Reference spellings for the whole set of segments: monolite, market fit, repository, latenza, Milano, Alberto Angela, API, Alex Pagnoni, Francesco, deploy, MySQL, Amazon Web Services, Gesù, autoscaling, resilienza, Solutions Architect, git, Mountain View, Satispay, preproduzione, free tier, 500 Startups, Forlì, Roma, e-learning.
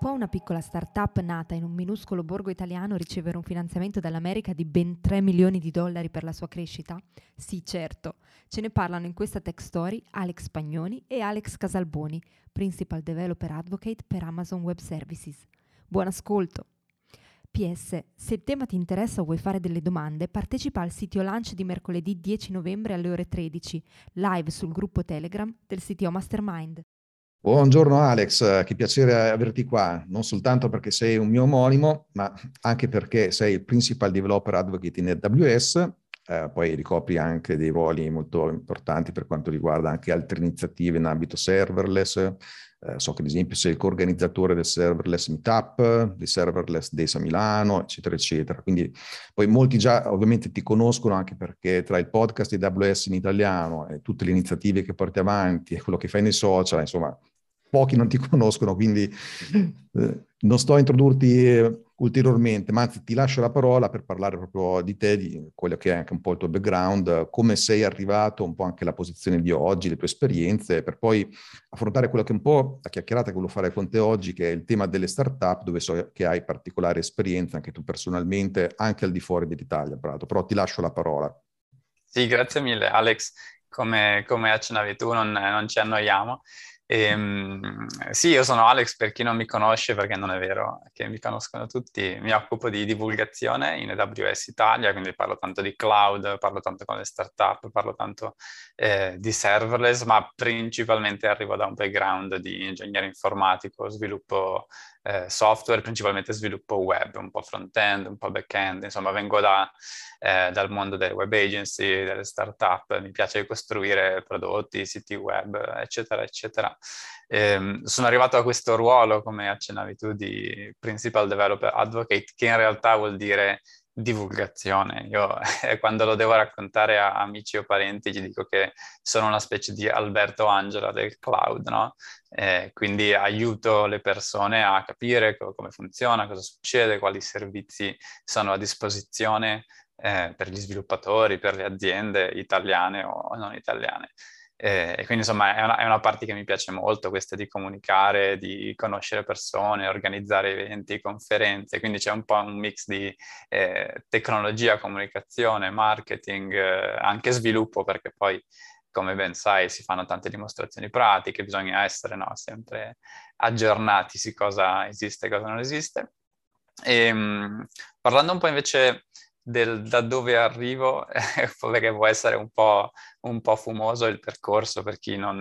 Può una piccola startup nata in un minuscolo borgo italiano ricevere un finanziamento dall'America di ben $3 milioni per la sua crescita? Sì, certo. Ce ne parlano in questa Tech Story Alex Pagnoni e Alex Casalboni, Principal Developer Advocate per Amazon Web Services. Buon ascolto! PS, se il tema ti interessa o vuoi fare delle domande, partecipa al CTO Lunch di mercoledì 10 novembre alle ore 13, live sul gruppo Telegram del CTO Mastermind. Buongiorno Alex, che piacere averti qua, non soltanto perché sei un mio omonimo, ma anche perché sei il Principal Developer Advocate in AWS, poi ricopri anche dei ruoli molto importanti per quanto riguarda anche altre iniziative in ambito serverless, so che ad esempio sei il coorganizzatore del Serverless Meetup, del Serverless Day a Milano, eccetera, eccetera. Quindi poi molti già ovviamente ti conoscono anche perché tra il podcast di AWS in italiano e tutte le iniziative che porti avanti e quello che fai nei social, insomma, pochi non ti conoscono, quindi non sto a introdurti ulteriormente, ma anzi ti lascio la parola per parlare proprio di te, di quello che è anche un po' il tuo background, come sei arrivato, un po' anche la posizione di oggi, le tue esperienze, per poi affrontare quello che è un po' la chiacchierata che volevo fare con te oggi, che è il tema delle startup, dove so che hai particolare esperienza anche tu personalmente, anche al di fuori dell'Italia, Prato. Però ti lascio la parola. Sì, grazie mille Alex, come accennavi tu non ci annoiamo. Sì, io sono Alex, per chi non mi conosce, perché non è vero che mi conoscono tutti, mi occupo di divulgazione in AWS Italia, quindi parlo tanto di cloud, parlo tanto con le startup, parlo tanto di serverless, ma principalmente arrivo da un background di ingegnere informatico, sviluppo software, principalmente sviluppo web, un po' front-end, un po' back-end, insomma vengo dal mondo delle web agency, delle startup, mi piace costruire prodotti, siti web, eccetera, eccetera. Sono arrivato a questo ruolo, come accennavi tu, di Principal Developer Advocate, che in realtà vuol dire divulgazione. Io quando lo devo raccontare a amici o parenti gli dico che sono una specie di Alberto Angela del cloud, no? Quindi aiuto le persone a capire come funziona, cosa succede, quali servizi sono a disposizione per gli sviluppatori, per le aziende italiane o non italiane. E quindi insomma è una parte che mi piace molto, questa di comunicare, di conoscere persone, organizzare eventi, conferenze, quindi c'è un po' un mix di tecnologia, comunicazione, marketing, anche sviluppo, perché poi come ben sai si fanno tante dimostrazioni pratiche, bisogna essere sempre aggiornati su cosa esiste e cosa non esiste. E, parlando un po' invece da dove arrivo, perché può essere un po' fumoso il percorso per chi non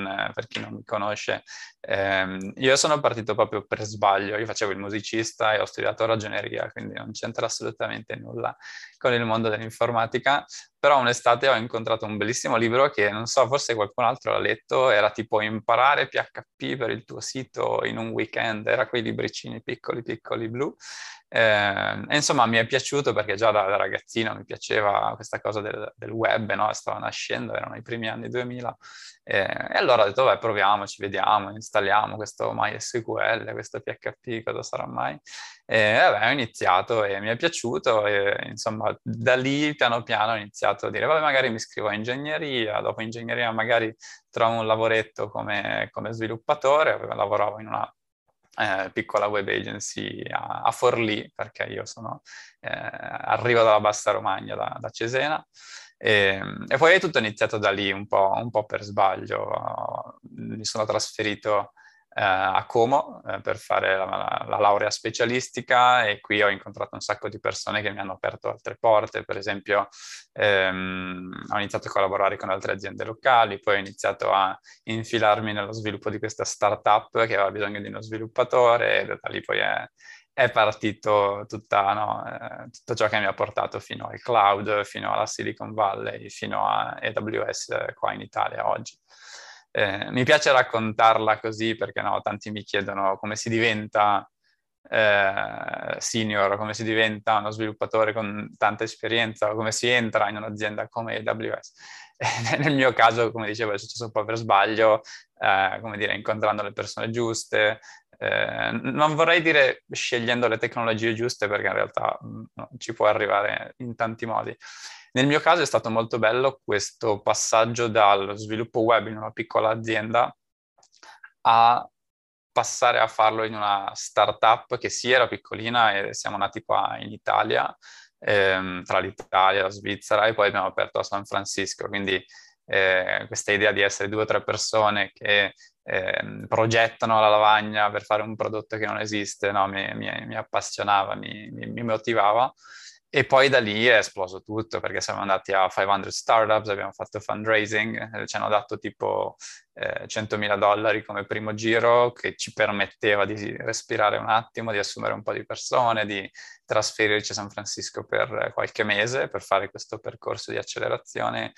mi conosce. Io sono partito proprio per sbaglio, io facevo il musicista e ho studiato ragioneria, quindi non c'entra assolutamente nulla con il mondo dell'informatica, però un'estate ho incontrato un bellissimo libro che non so, forse qualcun altro l'ha letto, era tipo imparare PHP per il tuo sito in un weekend, era quei libricini piccoli piccoli blu. E insomma mi è piaciuto perché già da ragazzino mi piaceva questa cosa del web, no? Stava nascendo, erano i primi anni 2000, e allora ho detto vabbè, proviamoci, vediamo, installiamo questo MySQL, questo PHP, cosa sarà mai? E vabbè, ho iniziato e mi è piaciuto e insomma da lì piano piano ho iniziato a dire vabbè, magari mi iscrivo a ingegneria, dopo ingegneria magari trovo un lavoretto come sviluppatore, lavoravo in una piccola web agency a Forlì, perché io sono arrivo dalla Bassa Romagna, da Cesena, e poi è tutto iniziato da lì, un po' per sbaglio. Mi sono trasferito a Como per fare la laurea specialistica e qui ho incontrato un sacco di persone che mi hanno aperto altre porte, per esempio ho iniziato a collaborare con altre aziende locali, poi ho iniziato a infilarmi nello sviluppo di questa startup che aveva bisogno di uno sviluppatore e da lì poi è partito tutto ciò che mi ha portato fino al cloud, fino alla Silicon Valley, fino a AWS qua in Italia oggi. Mi piace raccontarla così perché no, tanti mi chiedono come si diventa senior, come si diventa uno sviluppatore con tanta esperienza, o come si entra in un'azienda come AWS. Nel mio caso, come dicevo, è successo un po' per sbaglio, come dire, incontrando le persone giuste, non vorrei dire scegliendo le tecnologie giuste, perché in realtà ci può arrivare in tanti modi. Nel mio caso è stato molto bello questo passaggio dallo sviluppo web in una piccola azienda a passare a farlo in una startup che sì, era piccolina e siamo nati qua in Italia, tra l'Italia e la Svizzera, e poi abbiamo aperto a San Francisco, quindi questa idea di essere 2 o 3 persone che progettano la lavagna per fare un prodotto che non esiste, no, mi appassionava, mi motivava, e poi da lì è esploso tutto, perché siamo andati a 500 Startups, abbiamo fatto fundraising, ci hanno dato tipo $100.000 come primo giro, che ci permetteva di respirare un attimo, di assumere un po' di persone, di trasferirci a San Francisco per qualche mese per fare questo percorso di accelerazione,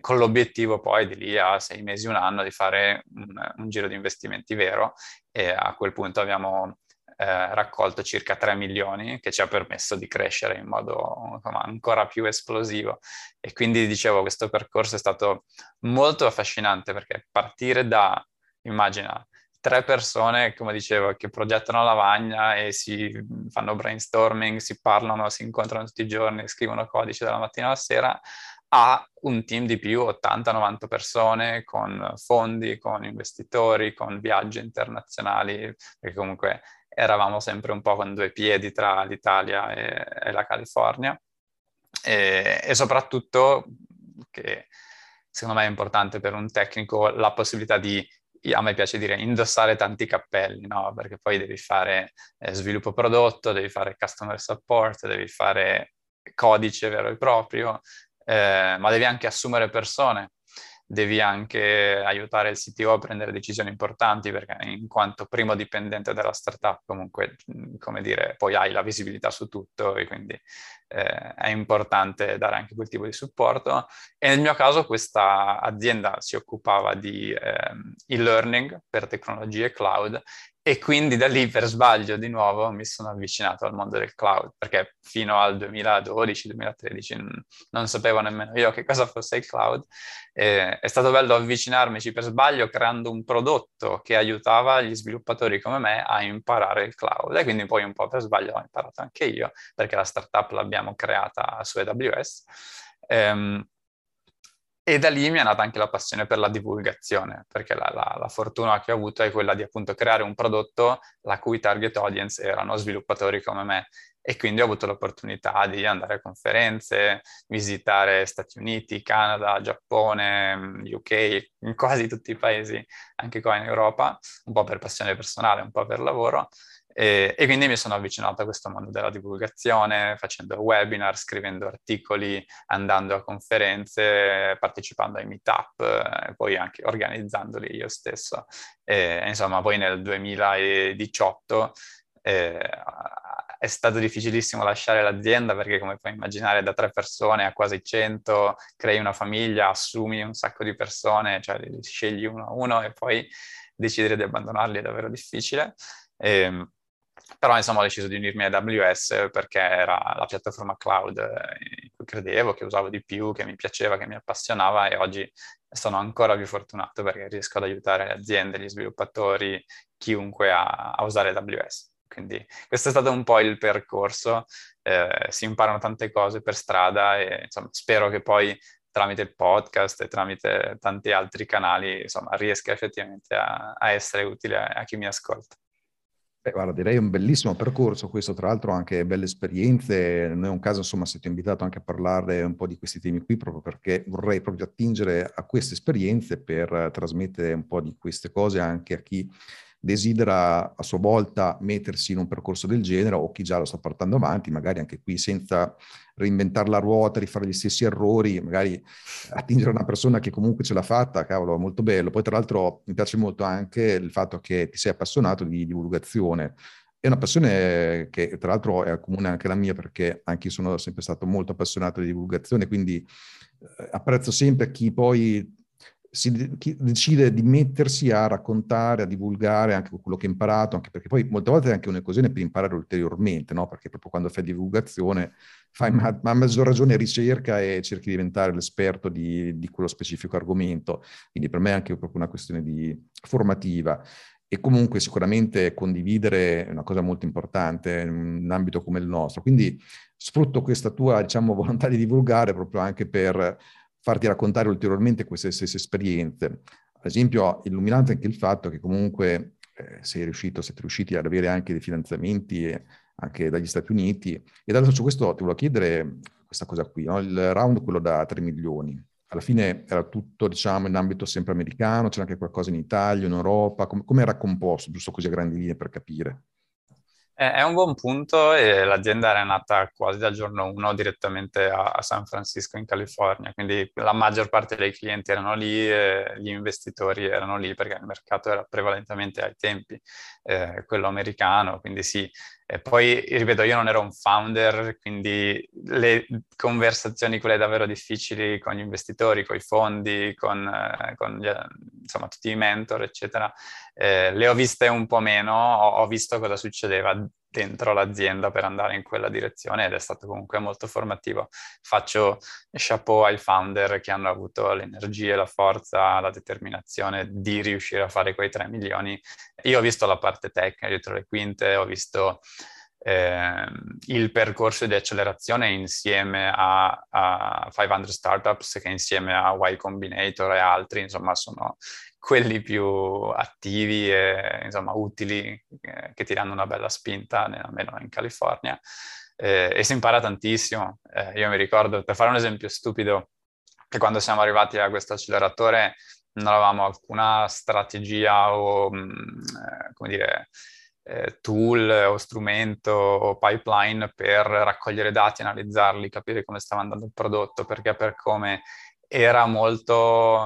con l'obiettivo poi di lì a 6 mesi, un anno, di fare un giro di investimenti vero, e a quel punto abbiamo raccolto circa 3 milioni, che ci ha permesso di crescere in modo, insomma, ancora più esplosivo. E quindi, dicevo, questo percorso è stato molto affascinante, perché partire da, immagina, 3 persone, come dicevo, che progettano la lavagna e si fanno brainstorming, si parlano, si incontrano tutti i giorni, scrivono codice dalla mattina alla sera, a un team di più 80-90 persone, con fondi, con investitori, con viaggi internazionali, perché comunque eravamo sempre un po' con 2 piedi tra l'Italia e la California, e soprattutto, che secondo me è importante per un tecnico, la possibilità di, a me piace dire, indossare tanti cappelli, no? Perché poi devi fare sviluppo prodotto, devi fare customer support, devi fare codice vero e proprio, ma devi anche assumere persone. Devi anche aiutare il CTO a prendere decisioni importanti, perché in quanto primo dipendente della startup comunque, come dire, poi hai la visibilità su tutto, e quindi è importante dare anche quel tipo di supporto. E nel mio caso questa azienda si occupava di e-learning per tecnologie cloud, e quindi da lì, per sbaglio di nuovo, mi sono avvicinato al mondo del cloud, perché fino al 2012-2013 non sapevo nemmeno io che cosa fosse il cloud. È stato bello avvicinarmici per sbaglio, creando un prodotto che aiutava gli sviluppatori come me a imparare il cloud, e quindi poi un po' per sbaglio l'ho imparato anche io, perché la startup l'abbiamo creata su AWS. E da lì mi è nata anche la passione per la divulgazione, perché la fortuna che ho avuto è quella di, appunto, creare un prodotto la cui target audience erano sviluppatori come me, e quindi ho avuto l'opportunità di andare a conferenze, visitare Stati Uniti, Canada, Giappone, UK, in quasi tutti i paesi, anche qua in Europa, un po' per passione personale, un po' per lavoro. E quindi mi sono avvicinato a questo mondo della divulgazione, facendo webinar, scrivendo articoli, andando a conferenze, partecipando ai meetup, e poi anche organizzandoli io stesso. Insomma, poi nel 2018 è stato difficilissimo lasciare l'azienda, perché, come puoi immaginare, da 3 persone a quasi 100, crei una famiglia, assumi un sacco di persone, cioè li scegli uno a uno, e poi decidere di abbandonarli è davvero difficile. Però, insomma, ho deciso di unirmi a AWS perché era la piattaforma cloud in cui credevo, che usavo di più, che mi piaceva, che mi appassionava, e oggi sono ancora più fortunato perché riesco ad aiutare le aziende, gli sviluppatori, chiunque a usare AWS. Quindi questo è stato un po' il percorso, si imparano tante cose per strada, e insomma spero che poi tramite il podcast e tramite tanti altri canali, insomma, riesca effettivamente a essere utile a chi mi ascolta. Guarda, direi un bellissimo percorso questo, tra l'altro anche belle esperienze. Non è un caso, insomma, se ti ho invitato anche a parlare un po' di questi temi qui, proprio perché vorrei proprio attingere a queste esperienze per trasmettere un po' di queste cose anche a chi desidera a sua volta mettersi in un percorso del genere, o chi già lo sta portando avanti, magari anche qui senza reinventare la ruota, rifare gli stessi errori, magari attingere a una persona che comunque ce l'ha fatta. Cavolo, molto bello. Poi, tra l'altro, mi piace molto anche il fatto che ti sei appassionato di divulgazione. È una passione che, tra l'altro, è comune anche la mia, perché anche io sono sempre stato molto appassionato di divulgazione, quindi apprezzo sempre chi poi chi decide di mettersi a raccontare, a divulgare anche quello che ha imparato, anche perché poi molte volte è anche un'occasione per imparare ulteriormente, no? Perché proprio quando fai divulgazione fai a maggior ragione ricerca e cerchi di diventare l'esperto di quello specifico argomento. Quindi per me è anche proprio una questione di formativa. E comunque sicuramente condividere è una cosa molto importante in un ambito come il nostro. Quindi sfrutto questa tua, diciamo, volontà di divulgare proprio anche per farti raccontare ulteriormente queste stesse esperienze. Ad esempio, illuminante anche il fatto che comunque siete riusciti ad avere anche dei finanziamenti anche dagli Stati Uniti. E adesso su questo ti volevo chiedere questa cosa qui, no? Il round, quello da 3 milioni. Alla fine era tutto, diciamo, in ambito sempre americano, c'era anche qualcosa in Italia, in Europa, come era composto, giusto così a grandi linee per capire? È un buon punto, e l'azienda era nata quasi dal giorno 1 direttamente a San Francisco in California, quindi la maggior parte dei clienti erano lì, gli investitori erano lì perché il mercato era prevalentemente ai tempi quello americano, quindi sì. E poi, ripeto, io non ero un founder, quindi le conversazioni quelle davvero difficili con gli investitori, con i fondi, con tutti i mentor, eccetera, le ho viste un po' meno, ho visto cosa succedeva dentro l'azienda per andare in quella direzione ed è stato comunque molto formativo. Faccio chapeau ai founder che hanno avuto l'energia, la forza, la determinazione di riuscire a fare quei 3 milioni. Io ho visto la parte tecnica dietro le quinte, ho visto il percorso di accelerazione insieme a 500 Startups, che insieme a Y Combinator e altri, insomma, sono quelli più attivi e, insomma, utili, che ti danno una bella spinta, almeno in California, e si impara tantissimo. Io mi ricordo, per fare un esempio stupido, che quando siamo arrivati a questo acceleratore non avevamo alcuna strategia o, come dire, tool o strumento o pipeline per raccogliere dati, analizzarli, capire come stava andando il prodotto, perché per come era molto,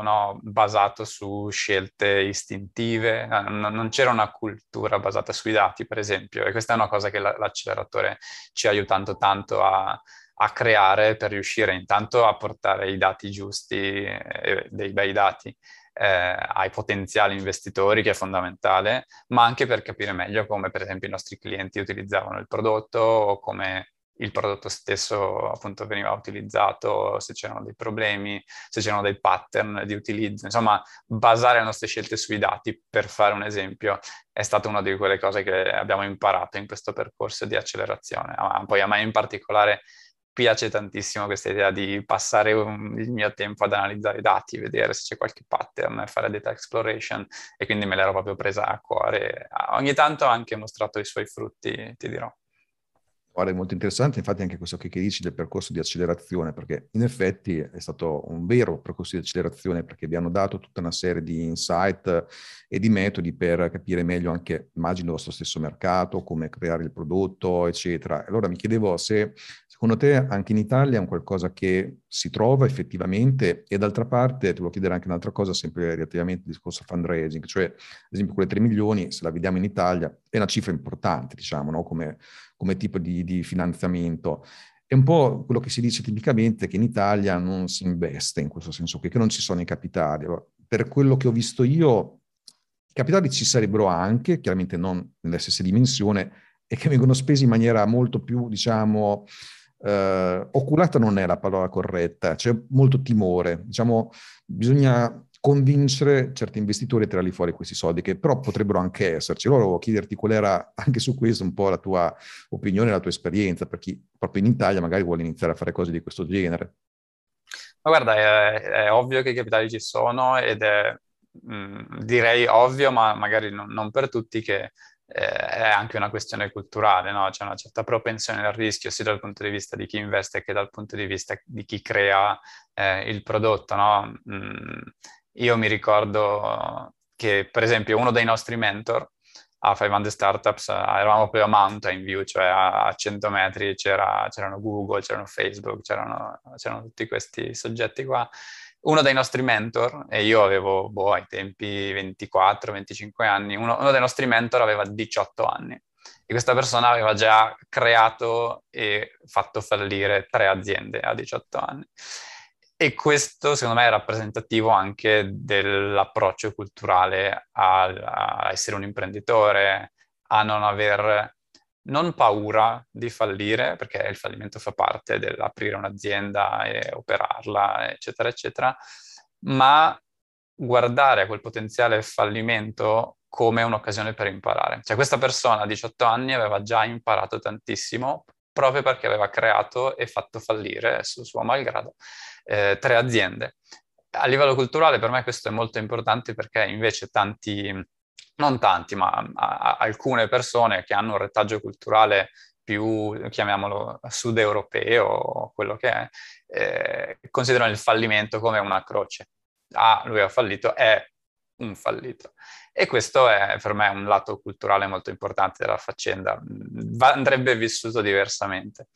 no, basato su scelte istintive, non c'era una cultura basata sui dati, per esempio, e questa è una cosa che l'acceleratore ci ha aiutato tanto a creare, per riuscire intanto a portare i dati giusti, dei bei dati, ai potenziali investitori, che è fondamentale, ma anche per capire meglio come, per esempio, i nostri clienti utilizzavano il prodotto, o come il prodotto stesso, appunto, veniva utilizzato, se c'erano dei problemi, se c'erano dei pattern di utilizzo. Insomma, basare le nostre scelte sui dati, per fare un esempio, è stata una di quelle cose che abbiamo imparato in questo percorso di accelerazione. Poi a me in particolare piace tantissimo questa idea di passare il mio tempo ad analizzare i dati, vedere se c'è qualche pattern, fare data exploration, e quindi me l'ero proprio presa a cuore. Ogni tanto ha anche mostrato i suoi frutti, ti dirò. Guarda, è molto interessante infatti anche questo che dici del percorso di accelerazione, perché in effetti è stato un vero percorso di accelerazione, perché vi hanno dato tutta una serie di insight e di metodi per capire meglio anche, immagino, il vostro stesso mercato, come creare il prodotto, eccetera. Allora mi chiedevo se secondo te anche in Italia è un qualcosa che si trova effettivamente, e d'altra parte ti volevo chiedere anche un'altra cosa, sempre relativamente al discorso fundraising, cioè ad esempio quelle 3 milioni, se la vediamo in Italia, è una cifra importante, diciamo, no? Come tipo di finanziamento. È un po' quello che si dice tipicamente, che in Italia non si investe in questo senso qui, che non ci sono i capitali. Per quello che ho visto io, i capitali ci sarebbero anche, chiaramente non nella stessa dimensione, e che vengono spesi in maniera molto più, diciamo, oculata non è la parola corretta, c'è molto timore. Diciamo, bisogna convincere certi investitori a tirarli fuori questi soldi, che però potrebbero anche esserci. Allora volevo chiederti qual era anche su questo un po' la tua opinione, la tua esperienza, per chi proprio in Italia magari vuole iniziare a fare cose di questo genere. Ma guarda, è ovvio che i capitali ci sono, ed è direi ovvio, ma magari non per tutti, che è anche una questione culturale, no? C'è una certa propensione al rischio, sia dal punto di vista di chi investe che dal punto di vista di chi crea il prodotto, no? Io mi ricordo che, per esempio, uno dei nostri mentor a 500 Startups, eravamo proprio a Mountain View, cioè a 100 metri c'erano Google, c'erano Facebook, c'erano tutti questi soggetti qua. Uno dei nostri mentor, e io avevo ai tempi 24-25 anni, uno dei nostri mentor aveva 18 anni, e questa persona aveva già creato e fatto fallire 3 aziende a 18 anni. E questo secondo me è rappresentativo anche dell'approccio culturale a essere un imprenditore, a non aver non paura di fallire, perché il fallimento fa parte dell'aprire un'azienda e operarla, eccetera, eccetera, ma guardare a quel potenziale fallimento come un'occasione per imparare. Cioè questa persona a 18 anni aveva già imparato tantissimo, proprio perché aveva creato e fatto fallire, su suo malgrado, 3 aziende. A livello culturale per me questo è molto importante, perché invece alcune persone che hanno un retaggio culturale più, chiamiamolo, sud-europeo o quello che è, considerano il fallimento come una croce. Ah, lui ha fallito, è un fallito. E questo è per me un lato culturale molto importante della faccenda, andrebbe vissuto diversamente.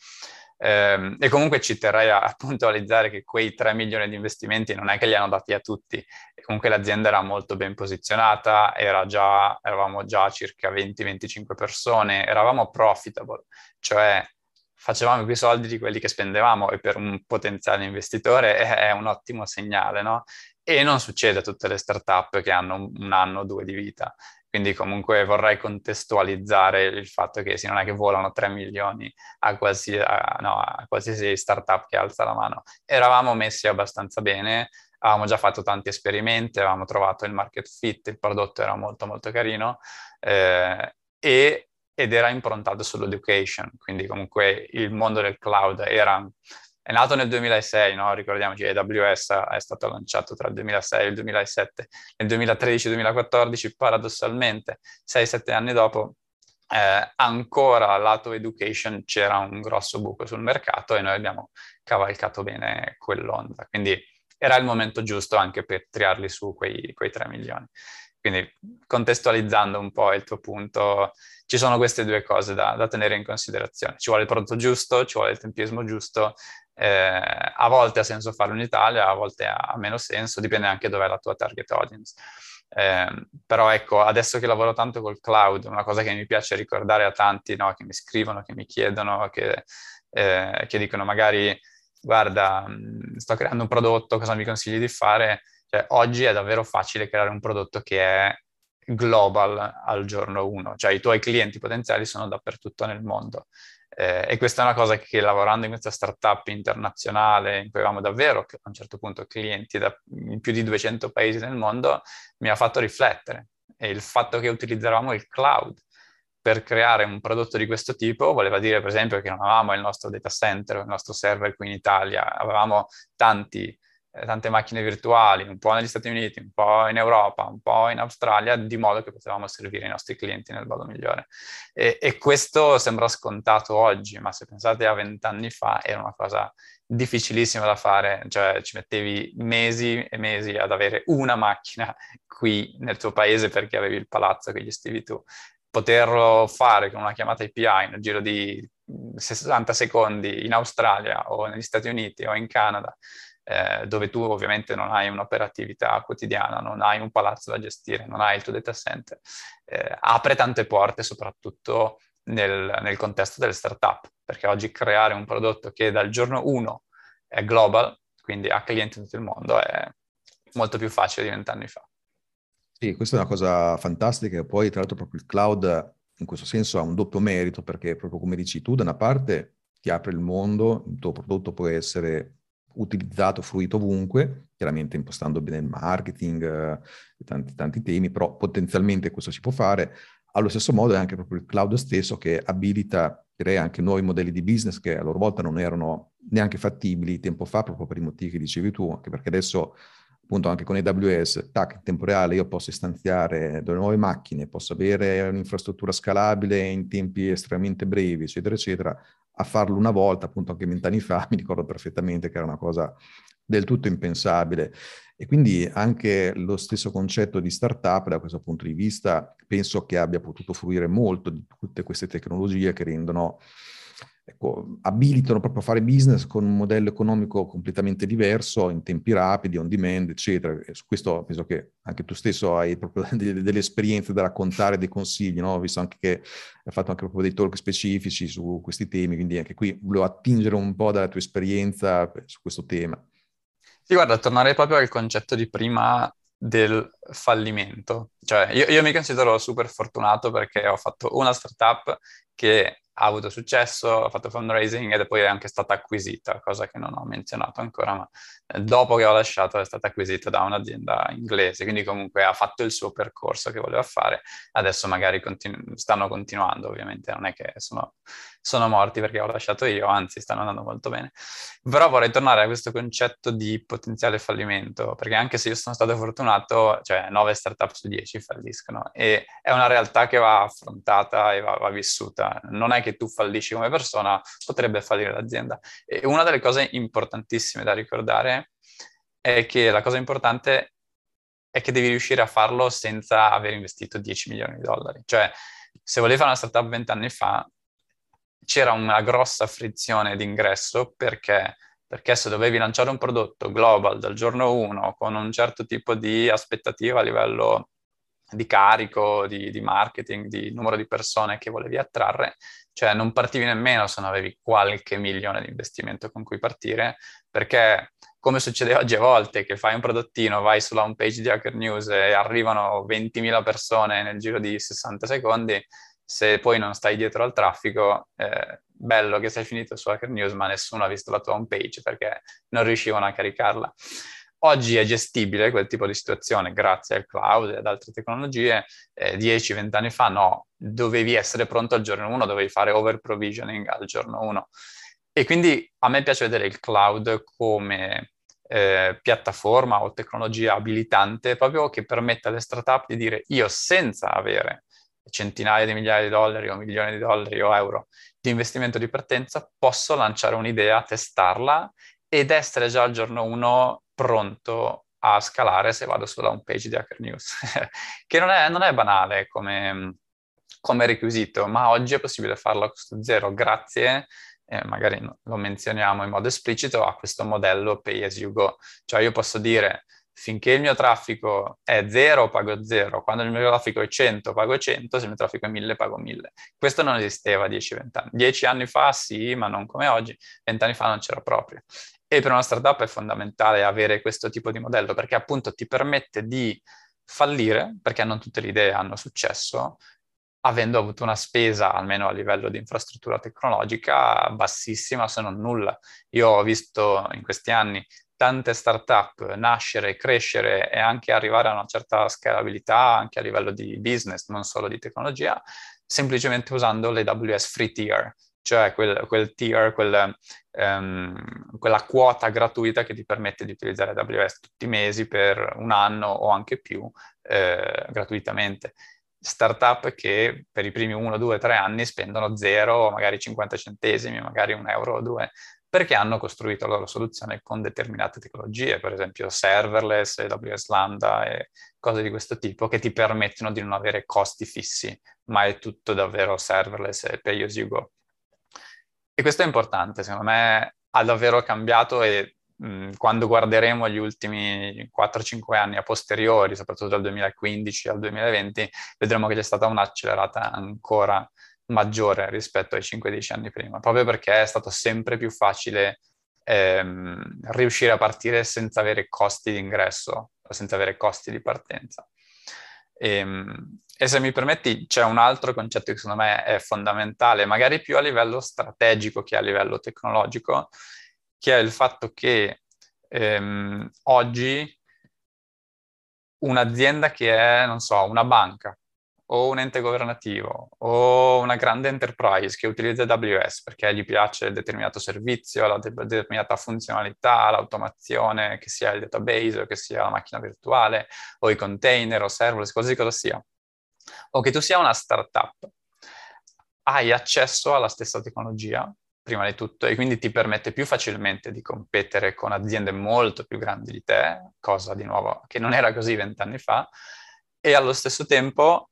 E comunque ci terrei a puntualizzare che quei 3 milioni di investimenti non è che li hanno dati a tutti, e comunque l'azienda era molto ben posizionata, eravamo già circa 20-25 persone, eravamo profitable, cioè facevamo più soldi di quelli che spendevamo, e per un potenziale investitore è un ottimo segnale, no? E non succede a tutte le startup che hanno un anno o 2 di vita. Quindi comunque vorrei contestualizzare il fatto che sì, non è che volano 3 milioni a qualsiasi startup che alza la mano. Eravamo messi abbastanza bene, avevamo già fatto tanti esperimenti, avevamo trovato il market fit, il prodotto era molto molto carino, ed era improntato sull'education. Quindi comunque il mondo del cloud è nato nel 2006, no? Ricordiamoci, AWS è stato lanciato tra il 2006 e il 2007. Nel 2013-2014, paradossalmente, 6-7 anni dopo, ancora lato education c'era un grosso buco sul mercato, e noi abbiamo cavalcato bene quell'onda. Quindi era il momento giusto anche per tirarli su quei 3 milioni. Quindi, contestualizzando un po' il tuo punto, ci sono queste 2 cose da tenere in considerazione. Ci vuole il prodotto giusto, ci vuole il tempismo giusto. A volte ha senso farlo in Italia, a volte ha meno senso, dipende anche dov'è la tua target audience. Però ecco, adesso che lavoro tanto col cloud, una cosa che mi piace ricordare a tanti, no? Che mi scrivono, che mi chiedono, che dicono magari guarda, sto creando un prodotto, cosa mi consigli di fare? Cioè, oggi è davvero facile creare un prodotto che è global al giorno 1, cioè i tuoi clienti potenziali sono dappertutto nel mondo. E questa è una cosa che, lavorando in questa startup internazionale, in cui avevamo davvero a un certo punto clienti in più di 200 paesi nel mondo, mi ha fatto riflettere. E il fatto che utilizzavamo il cloud per creare un prodotto di questo tipo voleva dire, per esempio, che non avevamo il nostro data center, il nostro server qui in Italia, avevamo tante macchine virtuali, un po' negli Stati Uniti, un po' in Europa, un po' in Australia, di modo che potevamo servire i nostri clienti nel modo migliore. E questo sembra scontato oggi, ma se pensate a 20 anni fa era una cosa difficilissima da fare, cioè ci mettevi mesi e mesi ad avere una macchina qui nel tuo paese, perché avevi il palazzo che gestivi tu. Poterlo fare con una chiamata API nel giro di 60 secondi in Australia o negli Stati Uniti o in Canada, dove tu ovviamente non hai un'operatività quotidiana, non hai un palazzo da gestire, non hai il tuo data center, apre tante porte, soprattutto nel contesto delle startup, perché oggi creare un prodotto che dal giorno 1 è global, quindi ha clienti in tutto il mondo, è molto più facile di 20 anni fa. Sì, questa è una cosa fantastica, e poi tra l'altro proprio il cloud in questo senso ha un doppio merito, perché proprio come dici tu, da una parte ti apre il mondo, il tuo prodotto può essere utilizzato, fruito ovunque, chiaramente impostando bene il marketing, tanti temi, però potenzialmente questo si può fare. Allo stesso modo è anche proprio il cloud stesso che abilita, direi, anche nuovi modelli di business che a loro volta non erano neanche fattibili tempo fa, proprio per i motivi che dicevi tu, anche perché adesso appunto anche con AWS, tac, in tempo reale io posso istanziare delle nuove macchine, posso avere un'infrastruttura scalabile in tempi estremamente brevi, eccetera, eccetera. A farlo una volta, appunto anche 20 anni fa, mi ricordo perfettamente che era una cosa del tutto impensabile. E quindi anche lo stesso concetto di startup, da questo punto di vista, penso che abbia potuto fruire molto di tutte queste tecnologie che rendono, ecco, abilitano proprio a fare business con un modello economico completamente diverso, in tempi rapidi, on demand, eccetera. E su questo penso che anche tu stesso hai proprio delle esperienze da raccontare, dei consigli, no? Ho visto anche che hai fatto anche proprio dei talk specifici su questi temi, quindi anche qui volevo attingere un po' dalla tua esperienza su questo tema. Sì, guarda, tornare proprio al concetto di prima del fallimento. Cioè, io mi considero super fortunato perché ho fatto una startup che ha avuto successo, ha fatto fundraising ed è poi anche stata acquisita, cosa che non ho menzionato ancora, ma dopo che ho lasciato è stata acquisita da un'azienda inglese, quindi comunque ha fatto il suo percorso che voleva fare. Adesso magari stanno continuando, ovviamente, non è che sono morti perché ho lasciato io, anzi stanno andando molto bene. Però vorrei tornare a questo concetto di potenziale fallimento, perché anche se io sono stato fortunato, cioè 9 startup su 10 falliscono, e è una realtà che va affrontata e va vissuta. Non è che tu fallisci come persona, potrebbe fallire l'azienda. E una delle cose importantissime da ricordare è che la cosa importante è che devi riuscire a farlo senza aver investito $10 milioni. Cioè, se volevi fare una startup 20 anni fa, c'era una grossa frizione d'ingresso perché se dovevi lanciare un prodotto global dal giorno 1 con un certo tipo di aspettativa a livello di carico, di marketing, di numero di persone che volevi attrarre, cioè non partivi nemmeno se non avevi qualche milione di investimento con cui partire, perché come succede oggi a volte che fai un prodottino, vai sulla home page di Hacker News e arrivano 20.000 persone nel giro di 60 secondi, se poi non stai dietro al traffico, bello che sei finito su Hacker News, ma nessuno ha visto la tua home page perché non riuscivano a caricarla. Oggi è gestibile quel tipo di situazione grazie al cloud e ad altre tecnologie. 10-20 anni fa no, dovevi essere pronto al giorno 1, dovevi fare over provisioning al giorno 1. E quindi a me piace vedere il cloud come piattaforma o tecnologia abilitante proprio che permette alle startup di dire: io senza avere centinaia di migliaia di dollari o milioni di dollari o euro di investimento di partenza posso lanciare un'idea, testarla ed essere già al giorno 1 pronto a scalare se vado sulla home page di Hacker News, che non è banale come requisito, ma oggi è possibile farlo a costo zero grazie, magari lo menzioniamo in modo esplicito, a questo modello pay as you go. Cioè io posso dire: finché il mio traffico è 0 pago 0, quando il mio traffico è 100 pago 100, se il mio traffico è 1000 pago 1000. Questo non esisteva 10-20 anni. 10 anni fa sì, ma non come oggi, 20 anni fa non c'era proprio. E per una startup è fondamentale avere questo tipo di modello, perché appunto ti permette di fallire, perché non tutte le idee hanno successo, avendo avuto una spesa, almeno a livello di infrastruttura tecnologica, bassissima se non nulla. Io ho visto in questi anni tante startup nascere, crescere e anche arrivare a una certa scalabilità anche a livello di business, non solo di tecnologia, semplicemente usando le AWS free tier, cioè quella quota gratuita che ti permette di utilizzare AWS tutti i mesi per un anno o anche più gratuitamente. Startup che per i primi 1, 2, 3 anni spendono 0, magari 50 centesimi, magari €1 o 2, perché hanno costruito la loro soluzione con determinate tecnologie, per esempio serverless, AWS Lambda e cose di questo tipo, che ti permettono di non avere costi fissi, ma è tutto davvero serverless e pay as you go. E questo è importante, secondo me ha davvero cambiato e quando guarderemo gli ultimi 4-5 anni a posteriori, soprattutto dal 2015 al 2020, vedremo che c'è stata un'accelerata ancora maggiore rispetto ai 5-10 anni prima, proprio perché è stato sempre più facile riuscire a partire senza avere costi di ingresso o senza avere costi di partenza. E se mi permetti c'è un altro concetto che secondo me è fondamentale, magari più a livello strategico che a livello tecnologico, che è il fatto che oggi un'azienda che è, non so, una banca o un ente governativo o una grande enterprise che utilizza AWS perché gli piace il determinato servizio, la determinata funzionalità, l'automazione, che sia il database o che sia la macchina virtuale o i container o serverless, qualsiasi cosa sia, o che tu sia una startup, hai accesso alla stessa tecnologia prima di tutto e quindi ti permette più facilmente di competere con aziende molto più grandi di te, cosa di nuovo che non era così 20 anni fa, e allo stesso tempo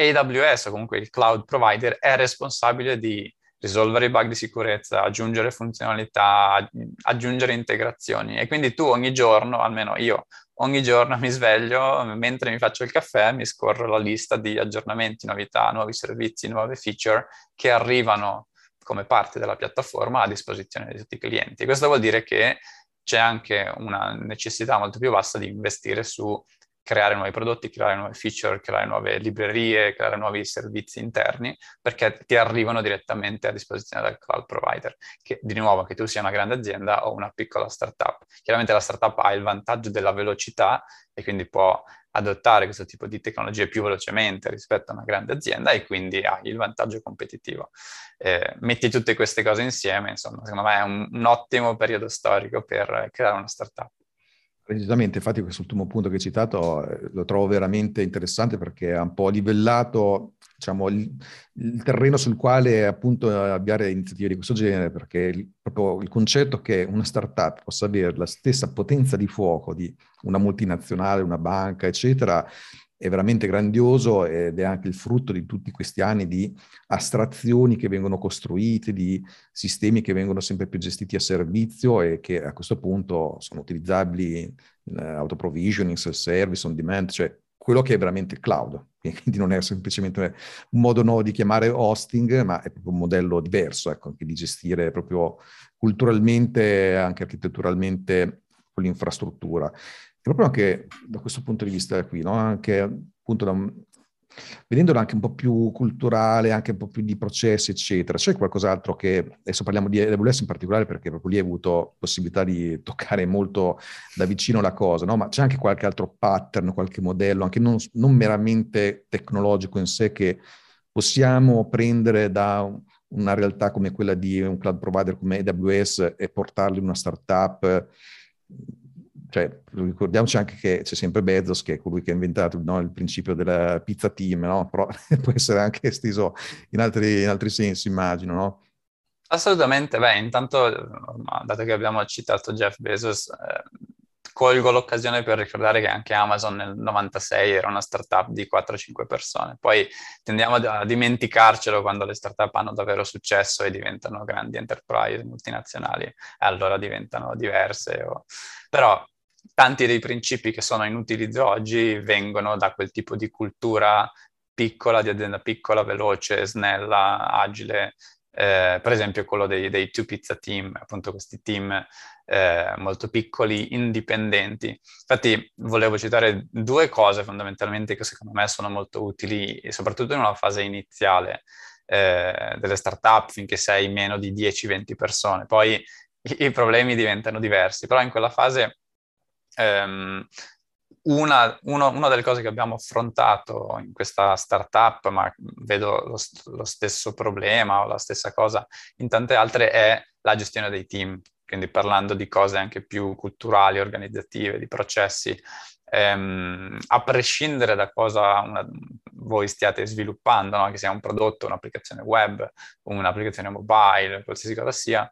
AWS, o comunque il cloud provider, è responsabile di risolvere i bug di sicurezza, aggiungere funzionalità, aggiungere integrazioni. E quindi tu ogni giorno, almeno io, ogni giorno mi sveglio, mentre mi faccio il caffè, mi scorro la lista di aggiornamenti, novità, nuovi servizi, nuove feature che arrivano come parte della piattaforma a disposizione di tutti i clienti. Questo vuol dire che c'è anche una necessità molto più vasta di investire su creare nuovi prodotti, creare nuove feature, creare nuove librerie, creare nuovi servizi interni, perché ti arrivano direttamente a disposizione dal cloud provider. Che, di nuovo, che tu sia una grande azienda o una piccola startup. Chiaramente la startup ha il vantaggio della velocità e quindi può adottare questo tipo di tecnologie più velocemente rispetto a una grande azienda e quindi ha il vantaggio competitivo. Metti tutte queste cose insieme, insomma, secondo me è un ottimo periodo storico per creare una startup. Precisamente, infatti quest'ultimo punto che hai citato lo trovo veramente interessante perché ha un po' livellato, diciamo, il terreno sul quale appunto avviare iniziative di questo genere, perché proprio il concetto che una startup possa avere la stessa potenza di fuoco di una multinazionale, una banca, eccetera, è veramente grandioso ed è anche il frutto di tutti questi anni di astrazioni che vengono costruite, di sistemi che vengono sempre più gestiti a servizio e che a questo punto sono utilizzabili in auto-provisioning, self-service, on demand, cioè quello che è veramente il cloud. Quindi non è semplicemente un modo nuovo di chiamare hosting, ma è proprio un modello diverso, ecco, di gestire proprio culturalmente, anche architetturalmente, l'infrastruttura. Proprio anche da questo punto di vista qui, no? Anche appunto vedendolo anche un po' più culturale, anche un po' più di processi, eccetera. C'è qualcos'altro che, adesso parliamo di AWS in particolare perché proprio lì hai avuto possibilità di toccare molto da vicino la cosa, no? Ma c'è anche qualche altro pattern, qualche modello, anche non meramente tecnologico in sé, che possiamo prendere da una realtà come quella di un cloud provider come AWS e portarlo in una startup. Cioè, ricordiamoci anche che c'è sempre Bezos, che è colui che ha inventato, no, il principio della pizza team, no? Però può essere anche esteso in altri sensi, immagino, no? Assolutamente. Beh, intanto, dato che abbiamo citato Jeff Bezos, colgo l'occasione per ricordare che anche Amazon nel 96 era una startup di 4-5 persone. Poi tendiamo a dimenticarcelo quando le startup hanno davvero successo e diventano grandi enterprise multinazionali, e allora diventano diverse. Però tanti dei principi che sono in utilizzo oggi vengono da quel tipo di cultura piccola, di azienda piccola, veloce, snella, agile. Per esempio quello dei Two Pizza Team, appunto questi team molto piccoli, indipendenti. Infatti volevo citare due cose fondamentalmente che secondo me sono molto utili, e soprattutto in una fase iniziale delle startup, finché sei meno di 10-20 persone. Poi i problemi diventano diversi, però in quella fase Una delle cose che abbiamo affrontato in questa startup, ma vedo lo stesso problema o la stessa cosa in tante altre, è la gestione dei team. Quindi parlando di cose anche più culturali, organizzative, di processi, a prescindere da cosa voi stiate sviluppando, no? Che sia un prodotto, un'applicazione web, un'applicazione mobile, qualsiasi cosa sia,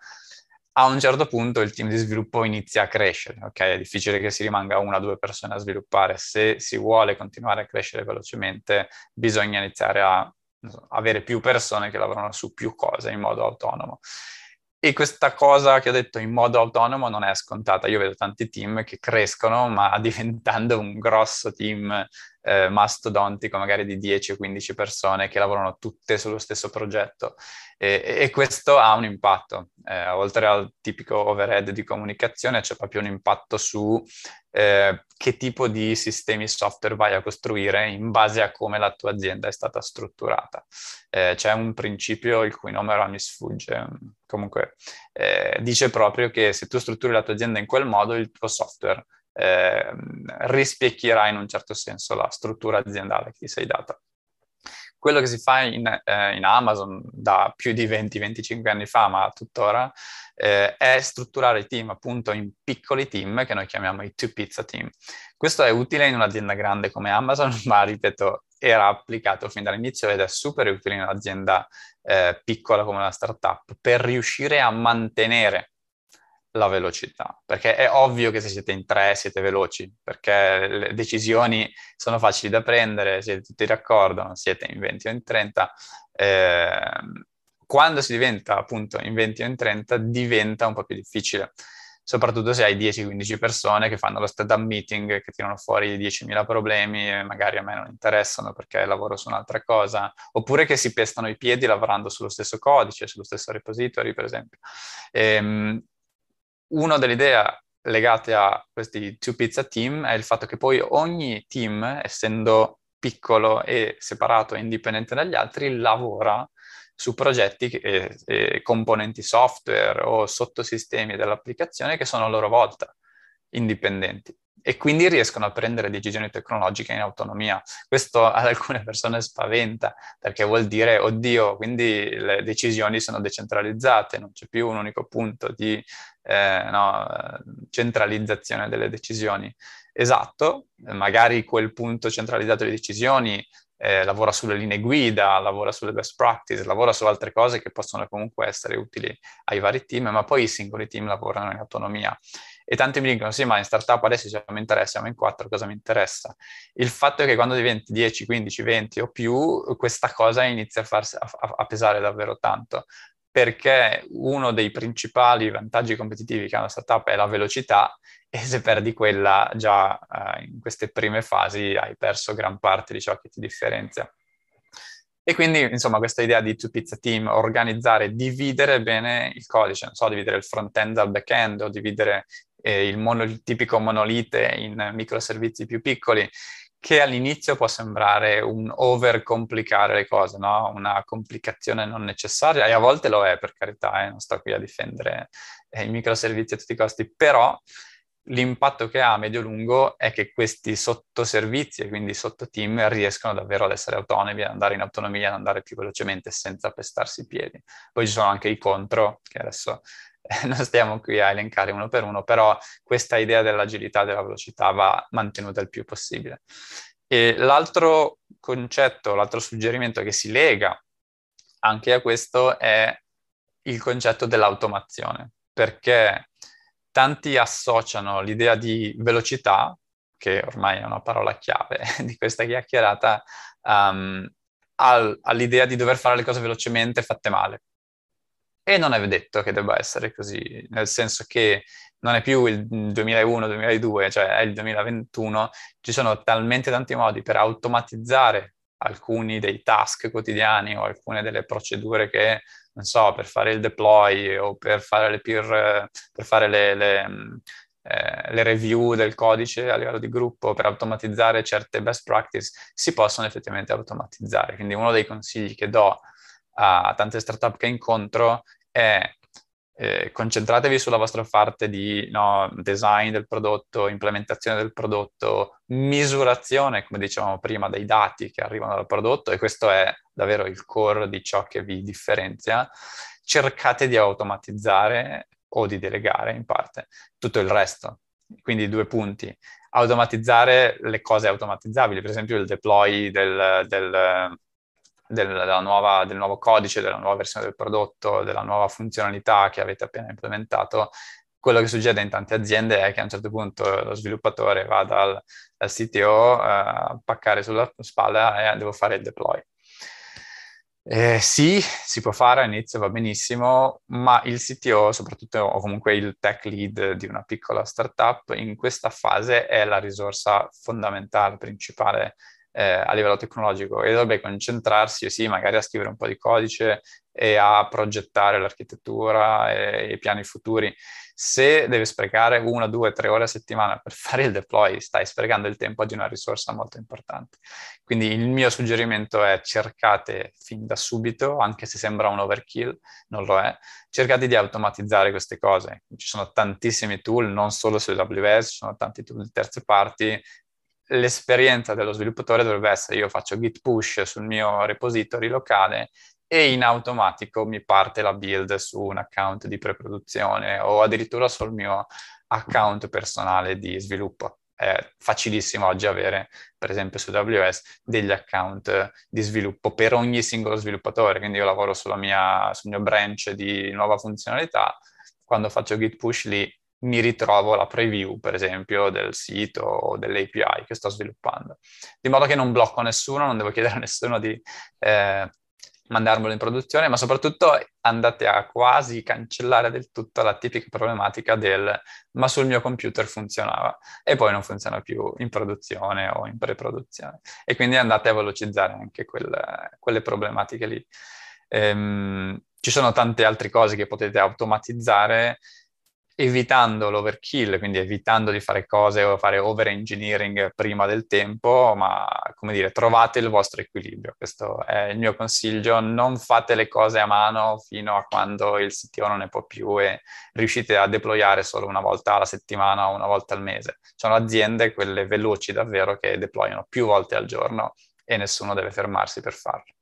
a un certo punto il team di sviluppo inizia a crescere, ok? È difficile che si rimanga 1 o 2 persone a sviluppare. Se si vuole continuare a crescere velocemente, bisogna iniziare a avere più persone che lavorano su più cose in modo autonomo. E questa cosa che ho detto in modo autonomo non è scontata. Io vedo tanti team che crescono, ma diventando un grosso team mastodontico, magari di 10-15 persone che lavorano tutte sullo stesso progetto. E questo ha un impatto. Oltre al tipico overhead di comunicazione, c'è proprio un impatto su che tipo di sistemi software vai a costruire in base a come la tua azienda è stata strutturata. C'è un principio il cui nome ora mi sfugge, comunque dice proprio che se tu strutturi la tua azienda in quel modo, il tuo software rispecchierà in un certo senso la struttura aziendale che ti sei data. Quello che si fa in Amazon da più di 20-25 anni fa, ma tuttora, è strutturare i team appunto in piccoli team che noi chiamiamo i Two Pizza Team. Questo è utile in un'azienda grande come Amazon, ma ripeto, era applicato fin dall'inizio ed è super utile in un'azienda piccola come una startup per riuscire a mantenere la velocità, perché è ovvio che se siete in 3 siete veloci, perché le decisioni sono facili da prendere, siete tutti d'accordo, non siete in 20 o in 30. Quando si diventa appunto in 20 o in 30 diventa un po' più difficile, soprattutto se hai 10-15 persone che fanno lo stand-up meeting, che tirano fuori 10.000 problemi e magari a me non interessano perché lavoro su un'altra cosa, oppure che si pestano i piedi lavorando sullo stesso codice, sullo stesso repository per esempio. Una dell'idea legate a questi Two Pizza Team è il fatto che poi ogni team, essendo piccolo e separato e indipendente dagli altri, lavora su progetti e componenti software o sottosistemi dell'applicazione che sono a loro volta indipendenti e quindi riescono a prendere decisioni tecnologiche in autonomia. Questo ad alcune persone spaventa perché vuol dire, oddio, quindi le decisioni sono decentralizzate, non c'è più un unico punto di centralizzazione delle decisioni. Esatto, magari quel punto centralizzato di decisioni lavora sulle linee guida, lavora sulle best practice, lavora su altre cose che possono comunque essere utili ai vari team, ma poi i singoli team lavorano in autonomia. E tanti mi dicono, sì, ma in startup adesso siamo in 3, siamo in 4, cosa mi interessa? Il fatto è che quando diventi 10, 15, 20 o più, questa cosa inizia a pesare davvero tanto, perché uno dei principali vantaggi competitivi che ha una startup è la velocità, e se perdi quella già in queste prime fasi hai perso gran parte di ciò che ti differenzia. E quindi, insomma, questa idea di Two Pizza Team, organizzare, dividere bene il codice, non so, dividere il front-end dal back-end o dividere il tipico monolite in microservizi più piccoli, che all'inizio può sembrare un overcomplicare le cose, no? Una complicazione non necessaria, e a volte lo è, per carità, non sto qui a difendere i microservizi a tutti i costi, però l'impatto che ha a medio-lungo è che questi sottoservizi e quindi sottoteam riescono davvero ad essere autonomi, ad andare in autonomia, ad andare più velocemente senza pestarsi i piedi. Poi ci sono anche i contro, che adesso non stiamo qui a elencare uno per uno, però questa idea dell'agilità e della velocità va mantenuta il più possibile. E l'altro concetto, l'altro suggerimento che si lega anche a questo è il concetto dell'automazione, perché tanti associano l'idea di velocità, che ormai è una parola chiave di questa chiacchierata, all'idea di dover fare le cose velocemente fatte male. E non è detto che debba essere così, nel senso che non è più il 2001-2002, cioè è il 2021, ci sono talmente tanti modi per automatizzare alcuni dei task quotidiani o alcune delle procedure che, non so, per fare il deploy o per fare le peer, per fare le review del codice a livello di gruppo, per automatizzare certe best practice, si possono effettivamente automatizzare. Quindi uno dei consigli che do a tante startup che incontro è concentratevi sulla vostra parte di design del prodotto, implementazione del prodotto, misurazione, come dicevamo prima, dei dati che arrivano dal prodotto, e questo è davvero il core di ciò che vi differenzia. Cercate di automatizzare o di delegare in parte tutto il resto. Quindi 2 punti: automatizzare le cose automatizzabili, per esempio il deploy del nuovo codice, della nuova versione del prodotto, della nuova funzionalità che avete appena implementato. Quello che succede in tante aziende è che a un certo punto lo sviluppatore va dal CTO a paccare sulla spalla e devo fare il deploy. Sì, si può fare, all'inizio va benissimo, ma il CTO, soprattutto, o comunque il tech lead di una piccola startup, in questa fase è la risorsa fondamentale, principale a livello tecnologico, e dovrebbe concentrarsi, sì, magari a scrivere un po' di codice e a progettare l'architettura e i piani futuri. Se deve sprecare 1, 2, 3 ore a settimana per fare il deploy, stai sprecando il tempo di una risorsa molto importante. Quindi il mio suggerimento è: cercate fin da subito, anche se sembra un overkill, non lo è, cercate di automatizzare queste cose. Ci sono tantissimi tool, non solo su AWS, ci sono tanti tool di terze parti. L'esperienza dello sviluppatore dovrebbe essere: io faccio git push sul mio repository locale e in automatico mi parte la build su un account di preproduzione o addirittura sul mio account personale di sviluppo. È facilissimo oggi avere, per esempio su AWS, degli account di sviluppo per ogni singolo sviluppatore. Quindi io lavoro sul mio branch di nuova funzionalità, quando faccio git push lì mi ritrovo la preview, per esempio, del sito o delle API che sto sviluppando, di modo che non blocco nessuno, non devo chiedere a nessuno di mandarmelo in produzione, ma soprattutto andate a quasi cancellare del tutto la tipica problematica del "ma sul mio computer funzionava" e poi non funziona più in produzione o in preproduzione, e quindi andate a velocizzare anche quelle problematiche lì. Ci sono tante altre cose che potete automatizzare. evitandolo per kill, quindi evitando di fare cose o fare over engineering prima del tempo, ma come dire, trovate il vostro equilibrio. Questo è il mio consiglio: non fate le cose a mano fino a quando il CTO non ne può più e riuscite a deployare solo una volta alla settimana o una volta al mese. Ci sono aziende, quelle veloci davvero, che deployano più volte al giorno e nessuno deve fermarsi per farlo.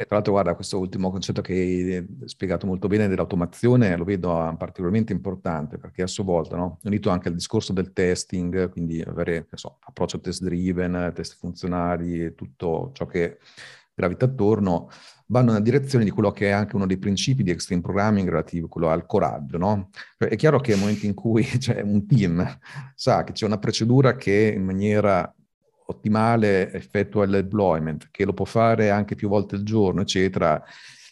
E tra l'altro, guarda, questo ultimo concetto che hai spiegato molto bene dell'automazione lo vedo particolarmente importante, perché a sua volta, no, unito anche al discorso del testing, quindi avere, approccio test driven, test funzionali, tutto ciò che gravita attorno, vanno nella direzione di quello che è anche uno dei principi di extreme programming relativo quello al coraggio, no? È chiaro che nel momento in cui c'è un team sa che c'è una procedura che in maniera ottimale effettua il deployment, che lo può fare anche più volte al giorno, eccetera,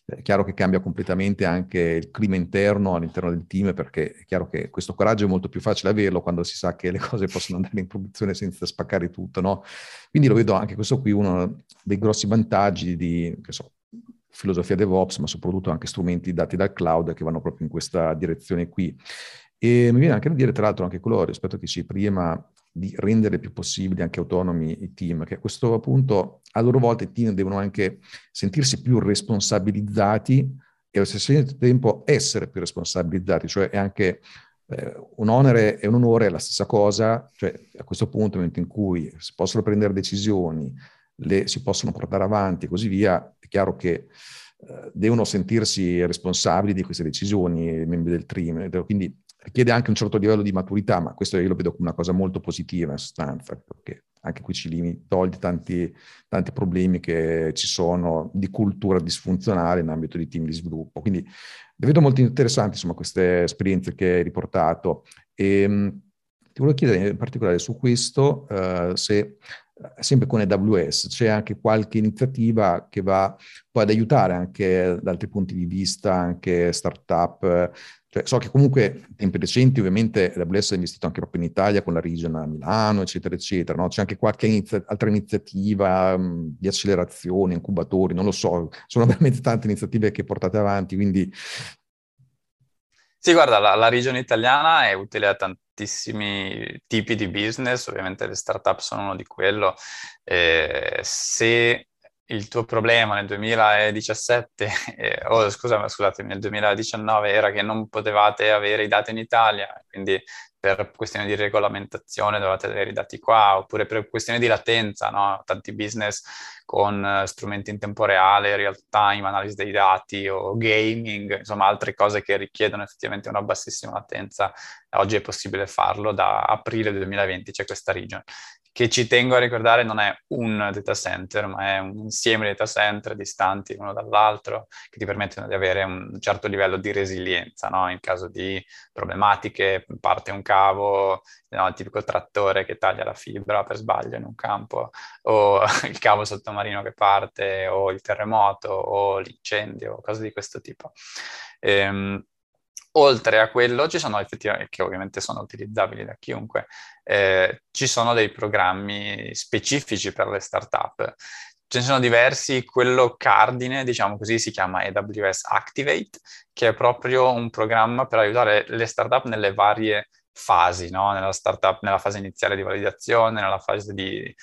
è chiaro che cambia completamente anche il clima interno all'interno del team, perché è chiaro che questo coraggio è molto più facile averlo quando si sa che le cose possono andare in produzione senza spaccare tutto, no? Quindi lo vedo anche questo qui uno dei grossi vantaggi di, filosofia DevOps, ma soprattutto anche strumenti dati dal cloud che vanno proprio in questa direzione qui. E mi viene anche da dire, tra l'altro, anche quello rispetto a chi ci prima, di rendere più possibili anche autonomi i team, che a questo punto a loro volta i team devono anche sentirsi più responsabilizzati e allo stesso tempo essere più responsabilizzati, cioè è anche un onere e un onore è la stessa cosa, cioè a questo punto nel momento in cui si possono prendere decisioni, le si possono portare avanti e così via, è chiaro che devono sentirsi responsabili di queste decisioni i membri del team, quindi richiede anche un certo livello di maturità, ma questo io lo vedo come una cosa molto positiva in sostanza, perché anche qui ci toglie tanti problemi che ci sono di cultura disfunzionale in ambito di team di sviluppo. Quindi le vedo molto interessanti, insomma, queste esperienze che hai riportato. E ti volevo chiedere in particolare su questo, se sempre con AWS c'è anche qualche iniziativa che va poi ad aiutare anche da altri punti di vista, anche startup. So che comunque in tempi recenti ovviamente AWS ha investito anche proprio in Italia con la region a Milano, eccetera, eccetera, no? C'è anche qualche altra iniziativa di accelerazione, incubatori, non lo so, sono veramente tante iniziative che portate avanti, quindi... Sì, guarda, la regione italiana è utile a tantissimi tipi di business, ovviamente le startup sono uno di quello, se... il tuo problema nel 2017, nel 2019 era che non potevate avere i dati in Italia, quindi per questioni di regolamentazione dovevate avere i dati qua, oppure per questioni di latenza, no? Tanti business con strumenti in tempo reale, real time, analisi dei dati o gaming, insomma altre cose che richiedono effettivamente una bassissima latenza. Oggi è possibile farlo, da aprile 2020 c'è questa region, che ci tengo a ricordare non è un data center, ma è un insieme di data center distanti uno dall'altro che ti permettono di avere un certo livello di resilienza, no? In caso di problematiche, parte un cavo, no? Il tipico trattore che taglia la fibra per sbaglio in un campo, o il cavo sottomarino che parte, o il terremoto, o l'incendio, cose di questo tipo. Oltre a quello ci sono effettivamente, che ovviamente sono utilizzabili da chiunque, ci sono dei programmi specifici per le startup. Ce ne sono diversi, quello cardine, diciamo così, si chiama AWS Activate, che è proprio un programma per aiutare le startup nelle varie fasi, no? Nella startup, nella fase iniziale di validazione, nella fase di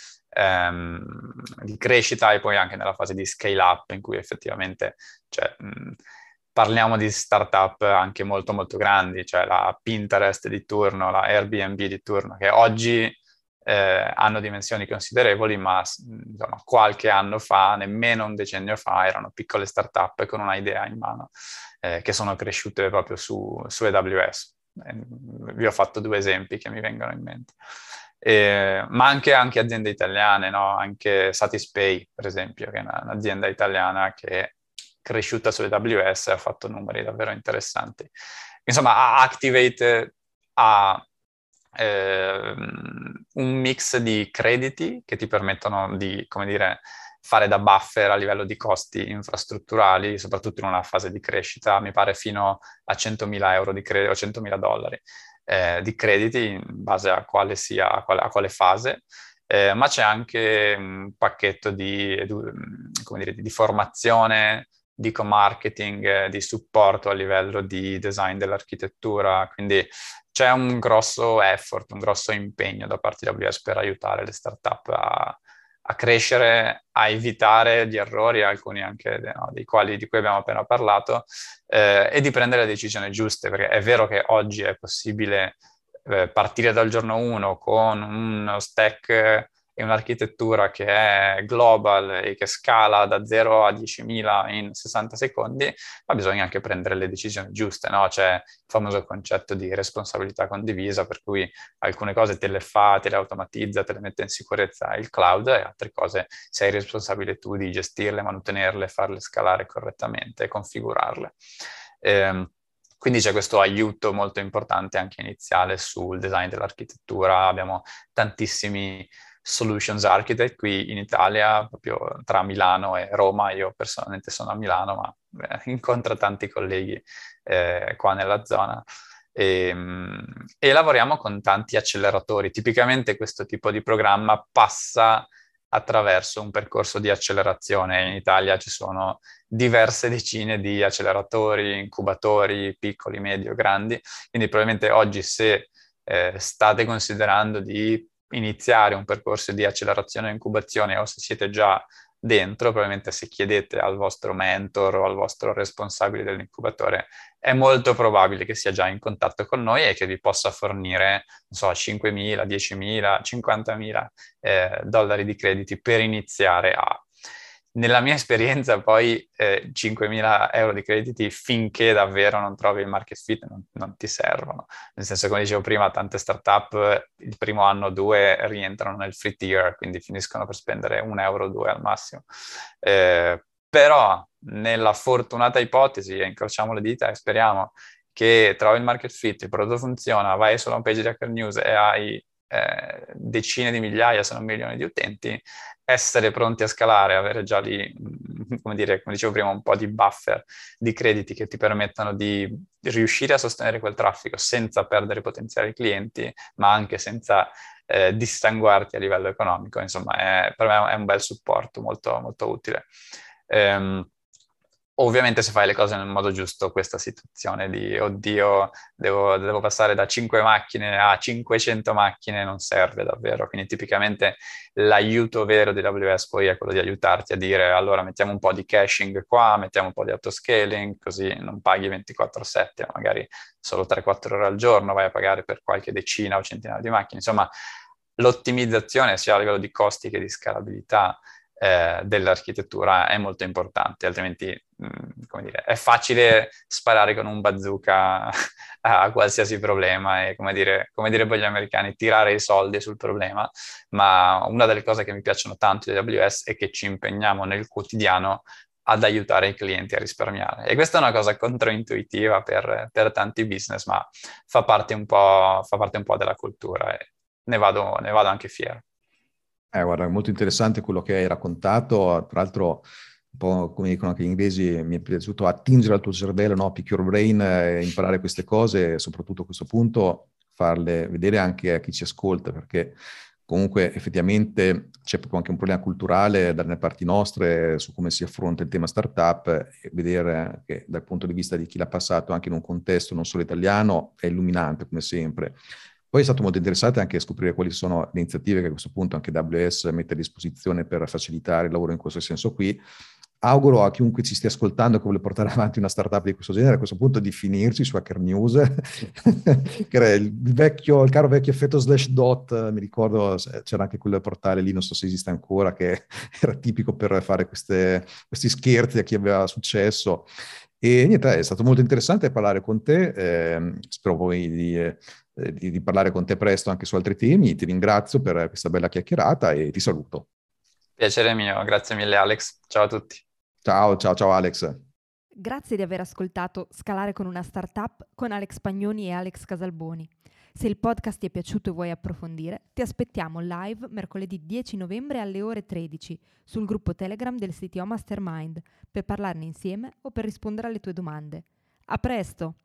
crescita e poi anche nella fase di scale up, in cui effettivamente parliamo di startup anche molto molto grandi, cioè la Pinterest di turno, la Airbnb di turno, che oggi hanno dimensioni considerevoli, ma insomma, qualche anno fa, nemmeno un decennio fa, erano piccole startup con una idea in mano, che sono cresciute proprio su AWS. Vi ho fatto due esempi che mi vengono in mente. Ma anche aziende italiane, no? Anche Satispay, per esempio, che è un'azienda italiana che... cresciuta su AWS, ha fatto numeri davvero interessanti. Insomma, Activate ha un mix di crediti che ti permettono di, fare da buffer a livello di costi infrastrutturali, soprattutto in una fase di crescita, mi pare fino a €100.000 o $100.000 di crediti, in base a quale sia, a quale fase. Ma c'è anche un pacchetto di formazione dico marketing, di supporto a livello di design dell'architettura, quindi c'è un grosso effort, un grosso impegno da parte di AWS per aiutare le startup a crescere, a evitare gli errori, alcuni anche di cui abbiamo appena parlato, e di prendere le decisioni giuste, perché è vero che oggi è possibile partire dal giorno 1 con uno stack e un'architettura che è global e che scala da 0 a 10.000 in 60 secondi, ma bisogna anche prendere le decisioni giuste, no? C'è il famoso concetto di responsabilità condivisa, per cui alcune cose te le fa, te le automatizza, te le mette in sicurezza il cloud, e altre cose sei responsabile tu di gestirle, mantenerle, farle scalare correttamente, configurarle. Quindi c'è questo aiuto molto importante anche iniziale sul design dell'architettura. Abbiamo tantissimi Solutions Architect qui in Italia, proprio tra Milano e Roma. Io personalmente sono a Milano, ma incontro tanti colleghi qua nella zona, e lavoriamo con tanti acceleratori. Tipicamente questo tipo di programma passa attraverso un percorso di accelerazione. In Italia ci sono diverse decine di acceleratori, incubatori, piccoli, medio, grandi, quindi probabilmente oggi, se state considerando di iniziare un percorso di accelerazione e incubazione, o se siete già dentro, probabilmente se chiedete al vostro mentor o al vostro responsabile dell'incubatore, è molto probabile che sia già in contatto con noi e che vi possa fornire, non so, 5.000, 10.000, 50.000 dollari di crediti per iniziare a... Nella mia esperienza poi 5.000 euro di crediti, finché davvero non trovi il market fit, non ti servono. Nel senso, come dicevo prima, tante startup il primo anno o due rientrano nel free tier, quindi finiscono per spendere €1 o €2 al massimo. Però nella fortunata ipotesi, e incrociamo le dita e speriamo che trovi il market fit, il prodotto funziona, vai sulla homepage di Hacker News e hai decine di migliaia, se non milioni di utenti, essere pronti a scalare, avere già lì, come dicevo prima, un po' di buffer di crediti che ti permettano di riuscire a sostenere quel traffico senza perdere potenziali clienti, ma anche senza dissanguarti a livello economico. Insomma, per me è un bel supporto molto, molto utile. Ovviamente, se fai le cose nel modo giusto, questa situazione di oddio, devo passare da 5 macchine a 500 macchine non serve davvero. Quindi tipicamente l'aiuto vero di AWS poi è quello di aiutarti a dire: allora mettiamo un po' di caching qua, mettiamo un po' di autoscaling, così non paghi 24/7, magari solo 3-4 ore al giorno vai a pagare per qualche decina o centinaia di macchine. Insomma, l'ottimizzazione sia a livello di costi che di scalabilità dell'architettura è molto importante, altrimenti è facile sparare con un bazooka a qualsiasi problema e, come dire poi gli americani, tirare i soldi sul problema. Ma una delle cose che mi piacciono tanto di AWS è che ci impegniamo nel quotidiano ad aiutare i clienti a risparmiare, e questa è una cosa controintuitiva per tanti business, ma fa parte un po' della cultura, e ne vado anche fiero. Guarda, è molto interessante quello che hai raccontato. Tra l'altro, un po' come dicono anche gli inglesi, mi è piaciuto attingere al tuo cervello, no? Pick your brain, imparare queste cose, soprattutto a questo punto farle vedere anche a chi ci ascolta, perché comunque effettivamente c'è proprio anche un problema culturale dalle parti nostre su come si affronta il tema startup, e vedere che dal punto di vista di chi l'ha passato anche in un contesto non solo italiano è illuminante, come sempre. Poi è stato molto interessante anche scoprire quali sono le iniziative che a questo punto anche AWS mette a disposizione per facilitare il lavoro in questo senso qui. Auguro a chiunque ci stia ascoltando che vuole portare avanti una startup di questo genere, a questo punto, di finirci su Hacker News, che era il caro vecchio effetto /dot, mi ricordo c'era anche quel portale lì, non so se esiste ancora, che era tipico per fare questi scherzi a chi aveva successo. E niente, è stato molto interessante parlare con te, spero poi di parlare con te presto anche su altri temi. Ti ringrazio per questa bella chiacchierata e ti saluto. Piacere mio, grazie mille Alex, ciao a tutti. Ciao Alex. Grazie di aver ascoltato Scalare con una Startup con Alex Pagnoni e Alex Casalboni. Se il podcast ti è piaciuto e vuoi approfondire, ti aspettiamo live mercoledì 10 novembre alle ore 13 sul gruppo Telegram del CTO Mastermind per parlarne insieme o per rispondere alle tue domande. A presto!